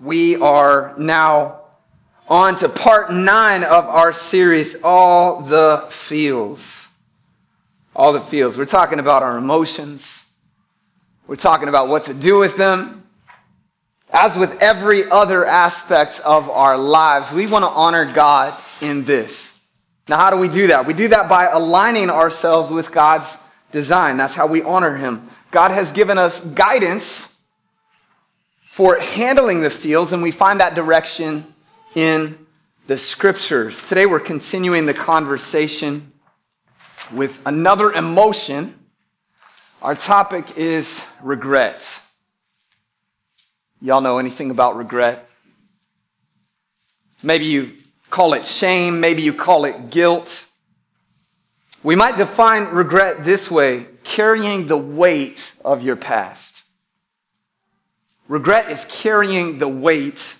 We are now on to part 9 of our series, All the Feels. All the feels. We're talking about our emotions. We're talking about what to do with them. As with every other aspect of our lives, we want to honor God in this. Now, how do we do that? We do that by aligning ourselves with God's design. That's how we honor Him. God has given us guidance for handling the feels, and we find that direction in the scriptures. Today, we're continuing the conversation with another emotion. Our topic is regret. Y'all know anything about regret? Maybe you call it shame. Maybe you call it guilt. We might define regret this way: carrying the weight of your past. Regret is carrying the weight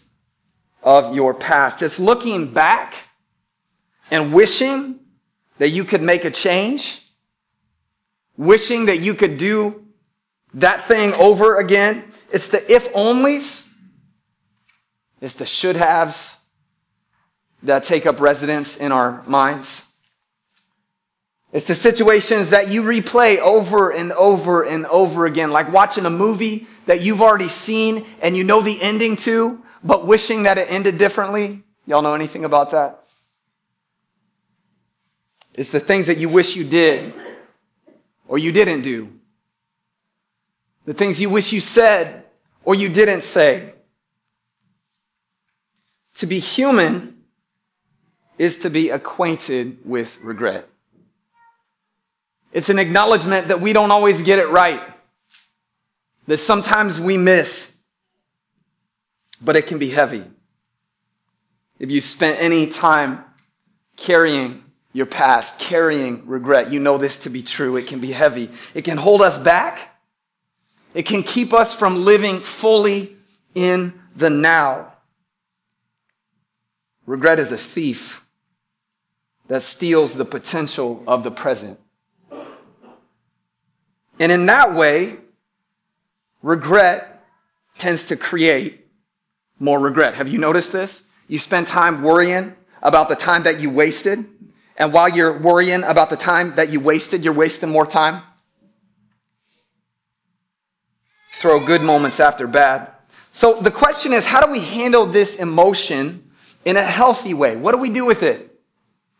of your past. It's looking back and wishing that you could make a change, wishing that you could do that thing over again. It's the if-onlys, it's the should-haves that take up residence in our minds. It's the situations that you replay over and over and over again, like watching a movie that you've already seen and you know the ending to, but wishing that it ended differently. Y'all know anything about that? It's the things that you wish you did or you didn't do. The things you wish you said or you didn't say. To be human is to be acquainted with regret. It's an acknowledgement that we don't always get it right, that sometimes we miss, but it can be heavy. If you spent any time carrying your past, carrying regret, you know this to be true. It can be heavy. It can hold us back. It can keep us from living fully in the now. Regret is a thief that steals the potential of the present. And in that way, regret tends to create more regret. Have you noticed this? You spend time worrying about the time that you wasted. And while you're worrying about the time that you wasted, you're wasting more time. Throw good moments after bad. So the question is, how do we handle this emotion in a healthy way? What do we do with it?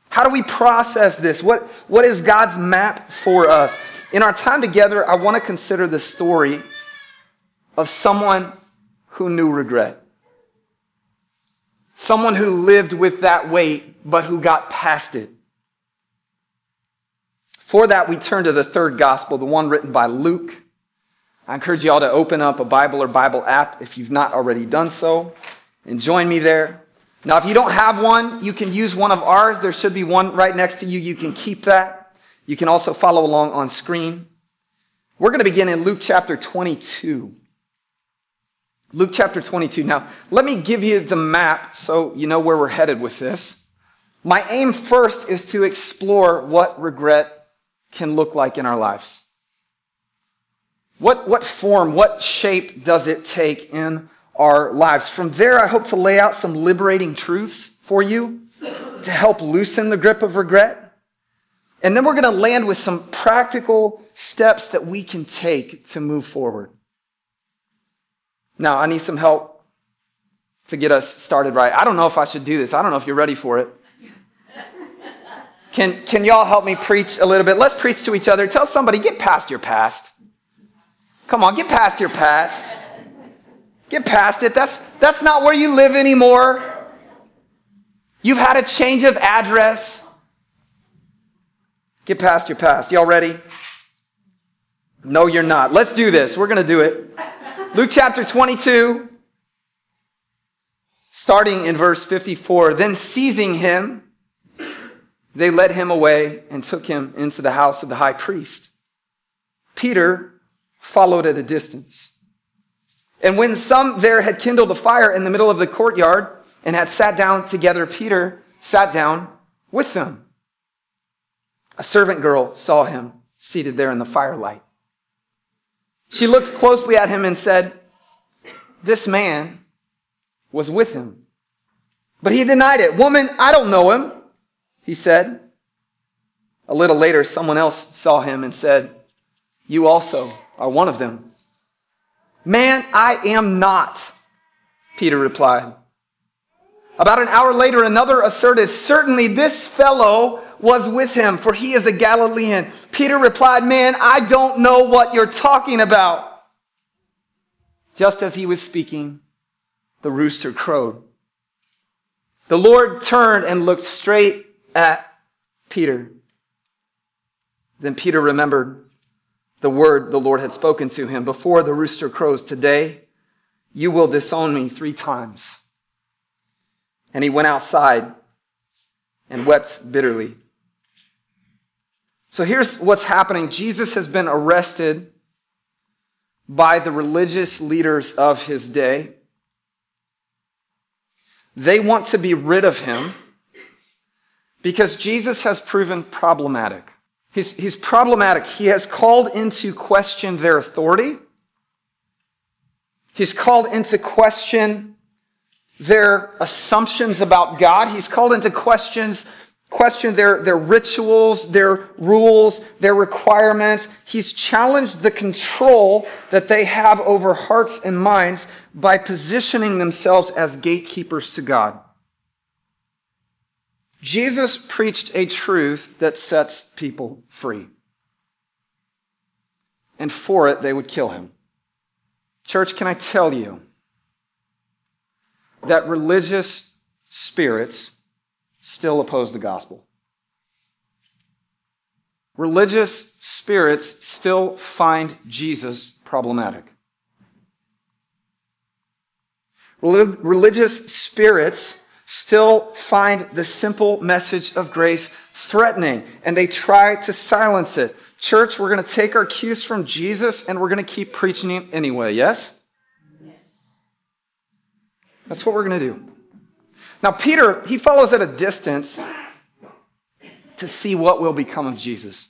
How do we process this? What is God's map for us? In our time together, I want to consider the story of someone who knew regret. Someone who lived with that weight, but who got past it. For that, we turn to the third gospel, the one written by Luke. I encourage you all to open up a Bible or Bible app if you've not already done so, and join me there. Now, if you don't have one, you can use one of ours. There should be one right next to you. You can keep that. You can also follow along on screen. We're going to begin in Luke chapter 22. Luke chapter 22. Now, let me give you the map so you know where we're headed with this. My aim first is to explore what regret can look like in our lives. What form, what shape does it take in our lives? From there, I hope to lay out some liberating truths for you to help loosen the grip of regret. And then we're going to land with some practical steps that we can take to move forward. Now, I need some help to get us started right. I don't know if I should do this. I don't know if you're ready for it. Can y'all help me preach a little bit? Let's preach to each other. Tell somebody, get past your past. Come on, get past your past. Get past it. That's not where you live anymore. You've had a change of address. Get past your past. Y'all ready? No, you're not. Let's do this. We're going to do it. Luke chapter 22, starting in verse 54. Then seizing him, they led him away and took him into the house of the high priest. Peter followed at a distance. And when some there had kindled a fire in the middle of the courtyard and had sat down together, Peter sat down with them. A servant girl saw him seated there in the firelight. She looked closely at him and said, "This man was with him. But he denied it. Woman, I don't know him, he said. A little later, someone else saw him and said, you also are one of them. Man, I am not, Peter replied. About an hour later, another asserted, certainly this fellow was with him, for he is a Galilean. Peter replied, man, I don't know what you're talking about. Just as he was speaking, the rooster crowed. The Lord turned and looked straight at Peter. Then Peter remembered the word the Lord had spoken to him. Before the rooster crows today, you will disown me 3 times. And he went outside and wept bitterly. So here's what's happening. Jesus has been arrested by the religious leaders of his day. They want to be rid of him because Jesus has proven problematic. He's problematic. He has called into question their authority. He's called into question their assumptions about God. He's called into question their rituals, their rules, their requirements. He's challenged the control that they have over hearts and minds by positioning themselves as gatekeepers to God. Jesus preached a truth that sets people free. And for it, they would kill him. Church, can I tell you that religious spirits still oppose the gospel? Religious spirits still find Jesus problematic. Religious spirits still find the simple message of grace threatening, and they try to silence it. Church, we're going to take our cues from Jesus, and we're going to keep preaching it anyway, yes? That's what we're going to do. Now, Peter, he follows at a distance to see what will become of Jesus.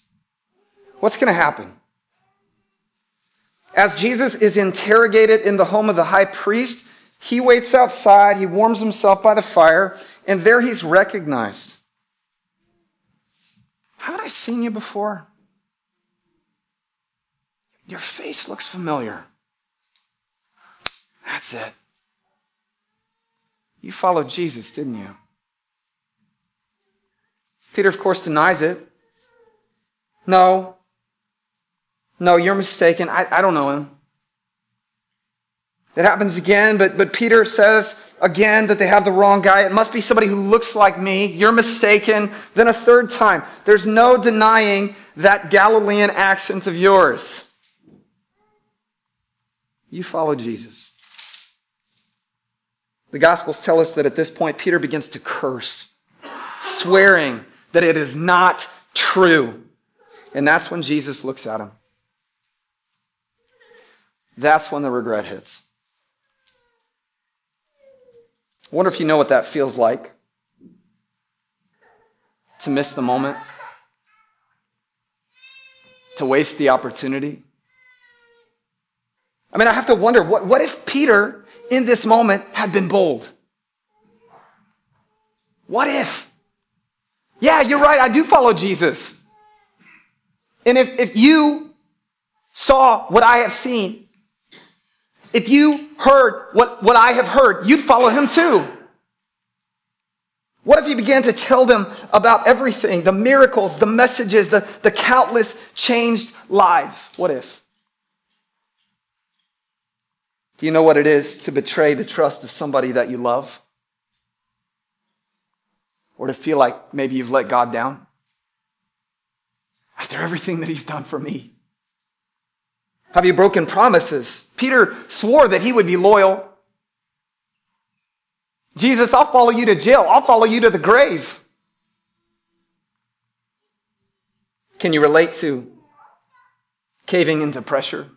What's going to happen? As Jesus is interrogated in the home of the high priest, he waits outside, he warms himself by the fire, and there he's recognized. Haven't I seen you before? Your face looks familiar. That's it. You followed Jesus, didn't you? Peter, of course, denies it. No, you're mistaken. I don't know him. It happens again, but Peter says again that they have the wrong guy. It must be somebody who looks like me. You're mistaken. Then a third time. There's no denying that Galilean accent of yours. You follow Jesus. The Gospels tell us that at this point, Peter begins to curse, swearing that it is not true. And that's when Jesus looks at him. That's when the regret hits. I wonder if you know what that feels like, to miss the moment, to waste the opportunity. I mean, I have to wonder, what if Peter in this moment had been bold? What if? Yeah, you're right, I do follow Jesus. And if you saw what I have seen, if you heard what I have heard, you'd follow him too. What if he began to tell them about everything, the miracles, the messages, the countless changed lives? What if? Do you know what it is to betray the trust of somebody that you love? Or to feel like maybe you've let God down? After everything that he's done for me. Have you broken promises? Peter swore that he would be loyal. Jesus, I'll follow you to jail. I'll follow you to the grave. Can you relate to caving into pressure?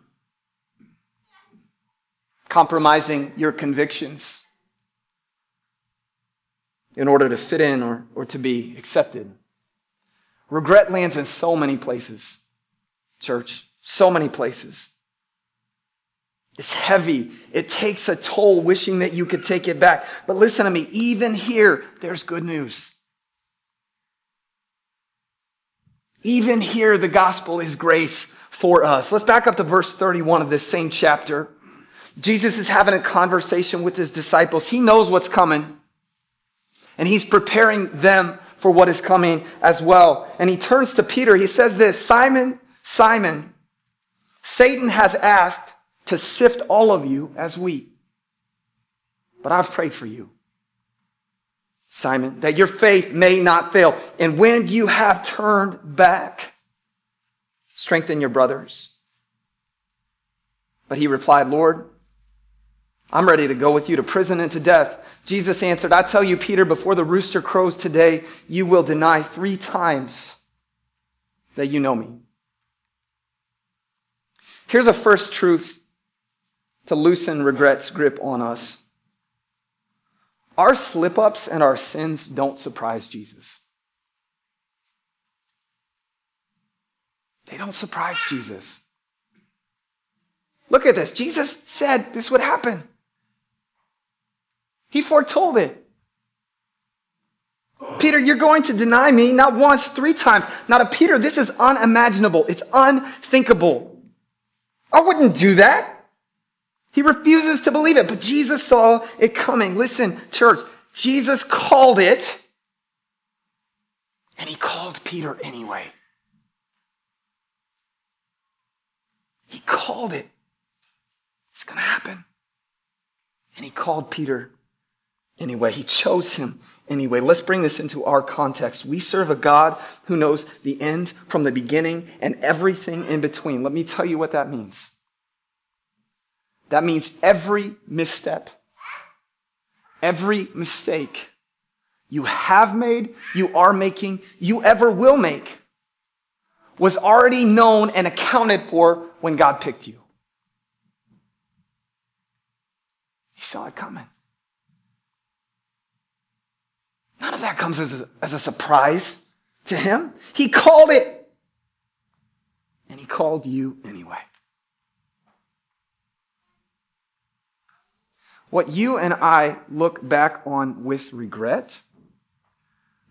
Compromising your convictions in order to fit in or to be accepted. Regret lands in so many places, church, so many places. It's heavy. It takes a toll, wishing that you could take it back. But listen to me, even here, there's good news. Even here, the gospel is grace for us. Let's back up to verse 31 of this same chapter. Jesus is having a conversation with his disciples. He knows what's coming, and he's preparing them for what is coming as well. And he turns to Peter. He says this, Simon, Simon, Satan has asked to sift all of you as wheat, but I've prayed for you, Simon, that your faith may not fail. And when you have turned back, strengthen your brothers. But he replied, Lord, I'm ready to go with you to prison and to death. Jesus answered, I tell you, Peter, before the rooster crows today, you will deny 3 times that you know me. Here's a first truth to loosen regret's grip on us. Our slip-ups and our sins don't surprise Jesus. They don't surprise Jesus. Look at this. Jesus said this would happen. He foretold it. Peter, you're going to deny me not once, 3 times. Now to Peter, this is unimaginable. It's unthinkable. I wouldn't do that. He refuses to believe it, but Jesus saw it coming. Listen, church, Jesus called it, and he called Peter anyway. He called it. It's going to happen. And he called Peter anyway. He chose him anyway. Let's bring this into our context. We serve a God who knows the end from the beginning and everything in between. Let me tell you what that means. That means every misstep, every mistake you have made, you are making, you ever will make, was already known and accounted for when God picked you. He saw it coming. None of that comes as a surprise to him. He called it, and he called you anyway. What you and I look back on with regret,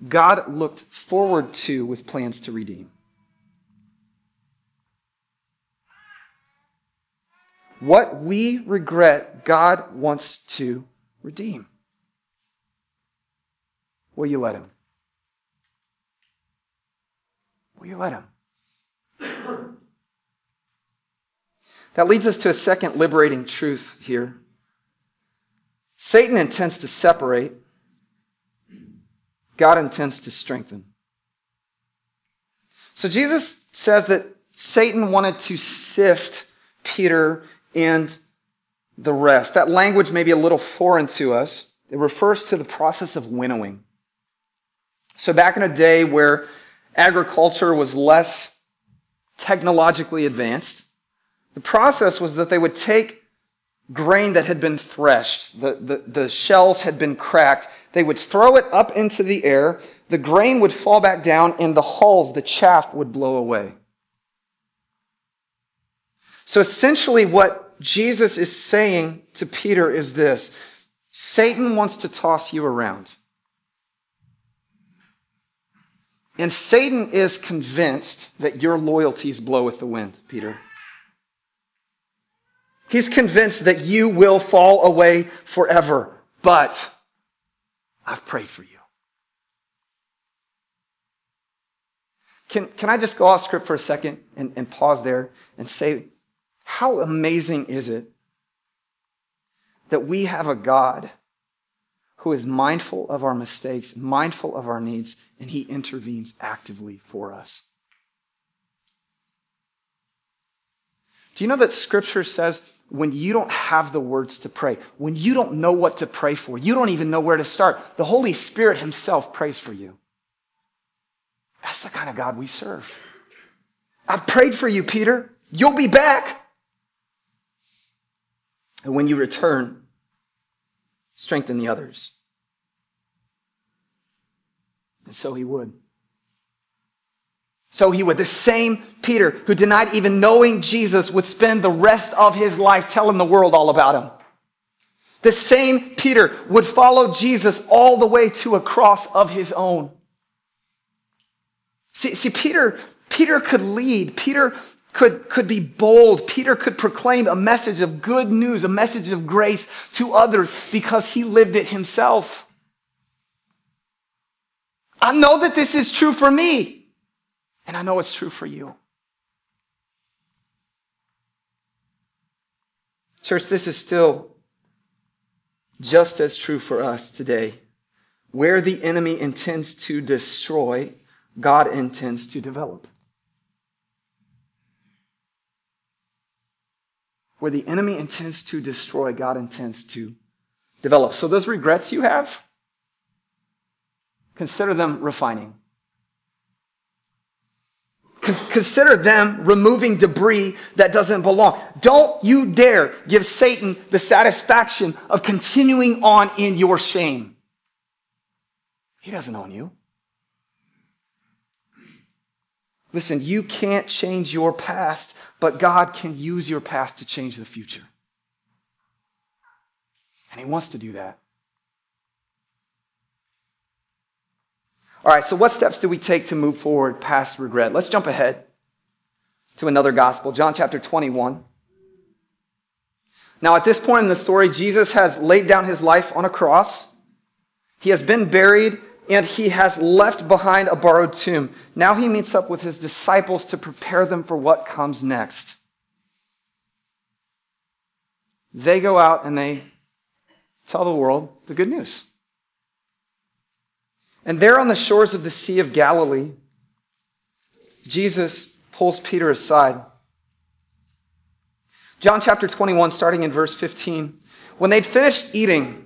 God looked forward to with plans to redeem. What we regret, God wants to redeem. Will you let him? Will you let him? That leads us to a second liberating truth here. Satan intends to separate. God intends to strengthen. So Jesus says that Satan wanted to sift Peter and the rest. That language may be a little foreign to us. It refers to the process of winnowing. So back in a day where agriculture was less technologically advanced, the process was that they would take grain that had been threshed, the shells had been cracked, they would throw it up into the air, the grain would fall back down, and the hulls, the chaff, would blow away. So essentially what Jesus is saying to Peter is this: Satan wants to toss you around. And Satan is convinced that your loyalties blow with the wind, Peter. He's convinced that you will fall away forever, but I've prayed for you. Can I just go off script for a second and pause there and say, how amazing is it that we have a God who is mindful of our mistakes, mindful of our needs, and he intervenes actively for us? Do you know that scripture says when you don't have the words to pray, when you don't know what to pray for, you don't even know where to start, the Holy Spirit himself prays for you. That's the kind of God we serve. I've prayed for you, Peter. You'll be back. And when you return, strengthen the others. And so he would. So he would. The same Peter who denied even knowing Jesus would spend the rest of his life telling the world all about him. The same Peter would follow Jesus all the way to a cross of his own. See, Peter could lead. Peter could be bold. Peter could proclaim a message of good news, a message of grace to others because he lived it himself. I know that this is true for me, and I know it's true for you. Church, this is still just as true for us today. Where the enemy intends to destroy, God intends to develop. Where the enemy intends to destroy, God intends to develop. So those regrets you have, consider them refining. Consider them removing debris that doesn't belong. Don't you dare give Satan the satisfaction of continuing on in your shame. He doesn't own you. Listen, you can't change your past, but God can use your past to change the future. And he wants to do that. All right, so what steps do we take to move forward past regret? Let's jump ahead to another gospel, John chapter 21. Now, at this point in the story, Jesus has laid down his life on a cross. He has been buried, and he has left behind a borrowed tomb. Now he meets up with his disciples to prepare them for what comes next. They go out and they tell the world the good news. And there on the shores of the Sea of Galilee, Jesus pulls Peter aside. John chapter 21, starting in verse 15. When they'd finished eating,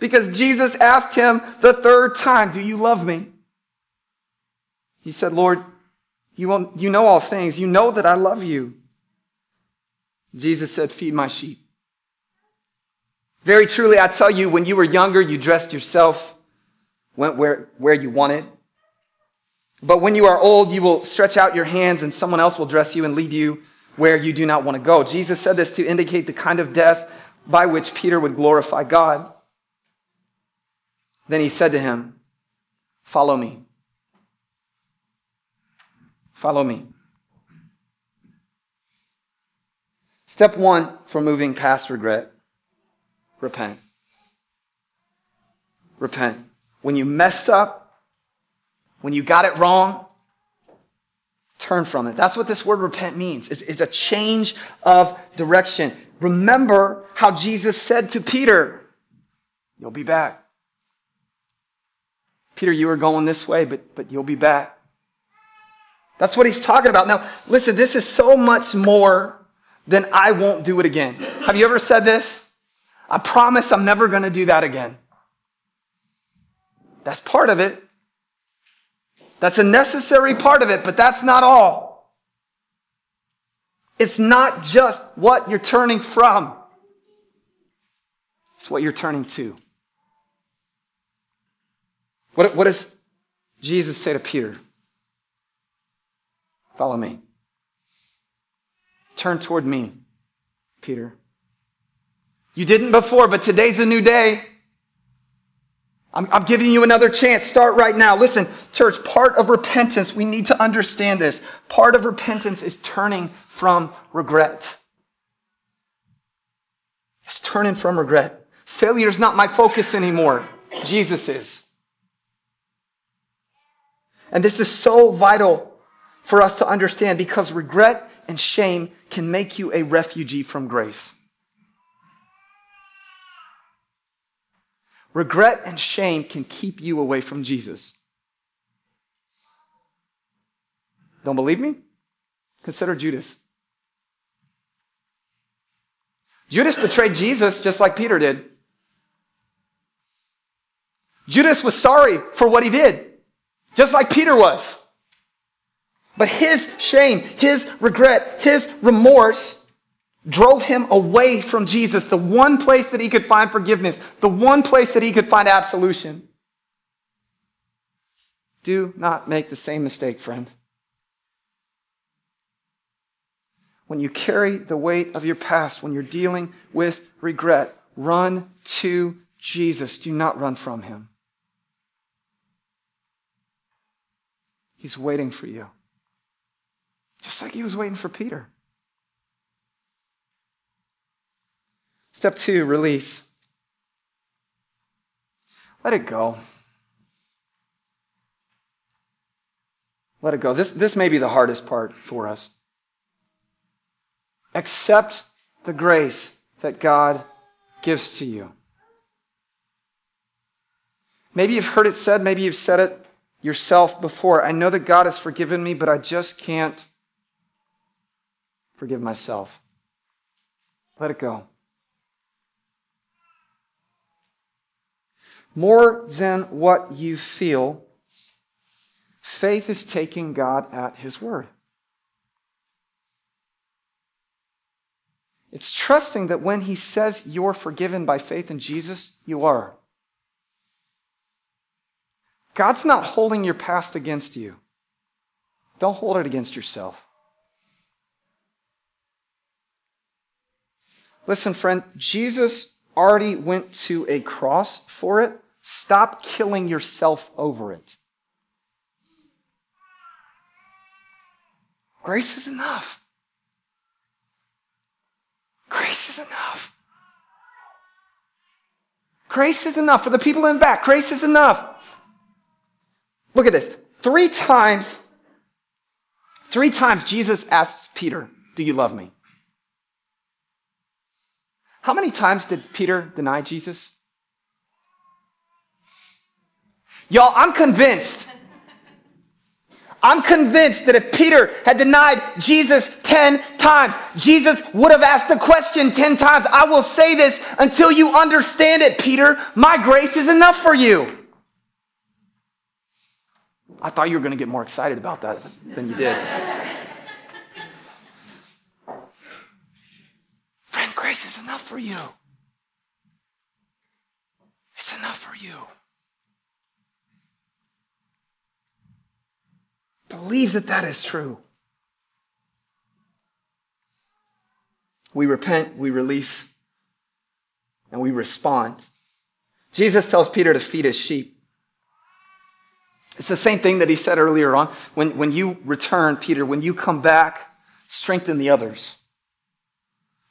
because Jesus asked him the third time, "Do you love me?" He said, "Lord, you know all things. You know that I love you." Jesus said, "Feed my sheep. Very truly, I tell you, when you were younger, you dressed yourself, went where you wanted. But when you are old, you will stretch out your hands and someone else will dress you and lead you where you do not want to go." Jesus said this to indicate the kind of death by which Peter would glorify God. Then he said to him, "Follow me. Follow me." Step one for moving past regret: repent. Repent. When you messed up, when you got it wrong, turn from it. That's what this word repent means. It's a change of direction. Remember how Jesus said to Peter, "You'll be back. Peter, you were going this way, but you'll be back." That's what he's talking about. Now, listen, this is so much more than "I won't do it again." Have you ever said this? "I promise I'm never going to do that again." That's part of it. That's a necessary part of it, but that's not all. It's not just what you're turning from. It's what you're turning to. What does Jesus say to Peter? "Follow me. Turn toward me, Peter. You didn't before, but today's a new day. I'm giving you another chance. Start right now." Listen, church, part of repentance, we need to understand this. Part of repentance is turning from regret. It's turning from regret. Failure is not my focus anymore. Jesus is. And this is so vital for us to understand because regret and shame can make you a refugee from grace. Regret and shame can keep you away from Jesus. Don't believe me? Consider Judas. Judas betrayed Jesus just like Peter did. Judas was sorry for what he did, just like Peter was. But his shame, his regret, his remorse drove him away from Jesus, the one place that he could find forgiveness, the one place that he could find absolution. Do not make the same mistake, friend. When you carry the weight of your past, when you're dealing with regret, run to Jesus. Do not run from him. He's waiting for you. Just like he was waiting for Peter. Step 2, release. Let it go. Let it go. This may be the hardest part for us. Accept the grace that God gives to you. Maybe you've heard it said, maybe you've said it yourself before. I know that God has forgiven me, but I just can't forgive myself. Let it go. More than what you feel, faith is taking God at his word. It's trusting that when he says you're forgiven by faith in Jesus, you are. God's not holding your past against you. Don't hold it against yourself. Listen, friend, Jesus already went to a cross for it. Stop killing yourself over it. Grace is enough. Grace is enough. Grace is enough for the people in back. Grace is enough. Look at this. Three times Jesus asks Peter, "Do you love me?" How many times did Peter deny Jesus? Y'all, I'm convinced that if Peter had denied Jesus 10 times, Jesus would have asked the question 10 times. I will say this until you understand it, Peter. My grace is enough for you. I thought you were going to get more excited about that than you did. Friend, grace is enough for you. It's enough for you. Believe that that is true. We repent, we release, and we respond. Jesus tells Peter to feed his sheep. It's the same thing that he said earlier on. When you return, Peter, when you come back, strengthen the others.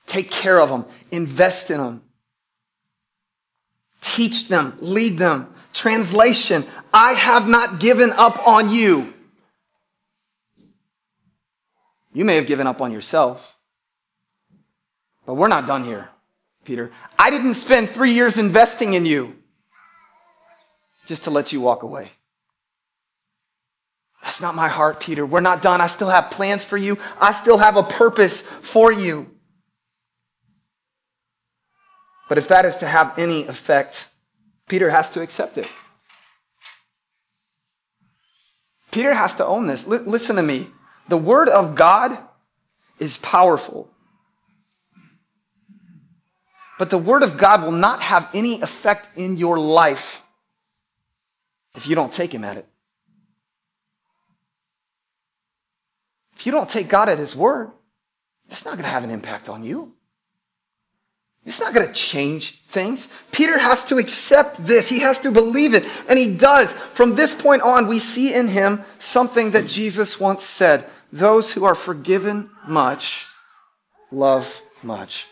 Take care of them. Invest in them. Teach them. Lead them. Translation, I have not given up on you. You may have given up on yourself, but we're not done here, Peter. I didn't spend 3 years investing in you just to let you walk away. That's not my heart, Peter. We're not done. I still have plans for you. I still have a purpose for you. But if that is to have any effect, Peter has to accept it. Peter has to own this. Listen to me. The word of God is powerful. But the word of God will not have any effect in your life if you don't take him at it. If you don't take God at his word, it's not going to have an impact on you. It's not going to change things. Peter has to accept this. He has to believe it. And he does. From this point on, we see in him something that Jesus once said. Those who are forgiven much, love much.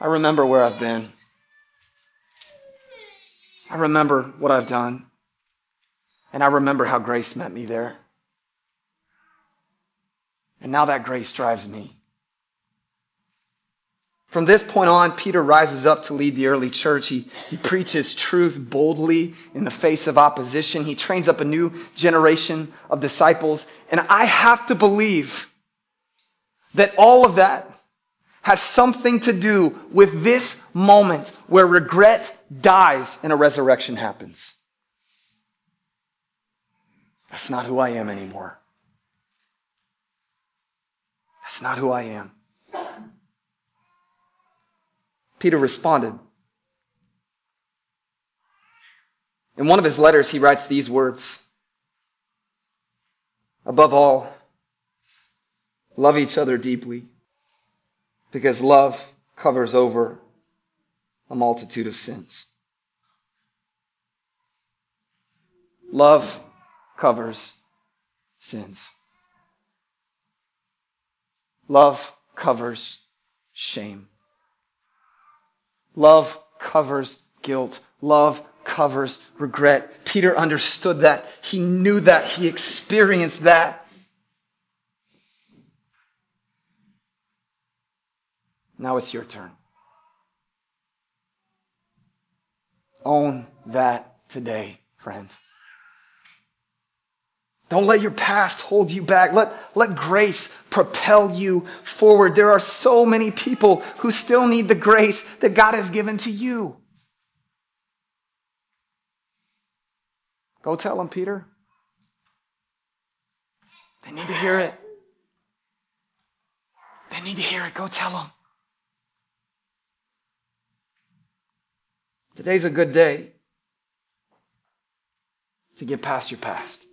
I remember where I've been. I remember what I've done. And I remember how grace met me there. And now that grace drives me. From this point on, Peter rises up to lead the early church. He preaches truth boldly in the face of opposition. He trains up a new generation of disciples. And I have to believe that all of that has something to do with this moment where regret dies and a resurrection happens. That's not who I am anymore. That's not who I am. Peter responded. In one of his letters, he writes these words. Above all, love each other deeply, because love covers over a multitude of sins. Love covers sins. Love covers shame. Love covers guilt. Love covers regret. Peter understood that. He knew that. He experienced that. Now it's your turn. Own that today, friend. Don't let your past hold you back. Let grace propel you forward. There are so many people who still need the grace that God has given to you. Go tell them, Peter. They need to hear it. They need to hear it. Go tell them. Today's a good day to get past your past.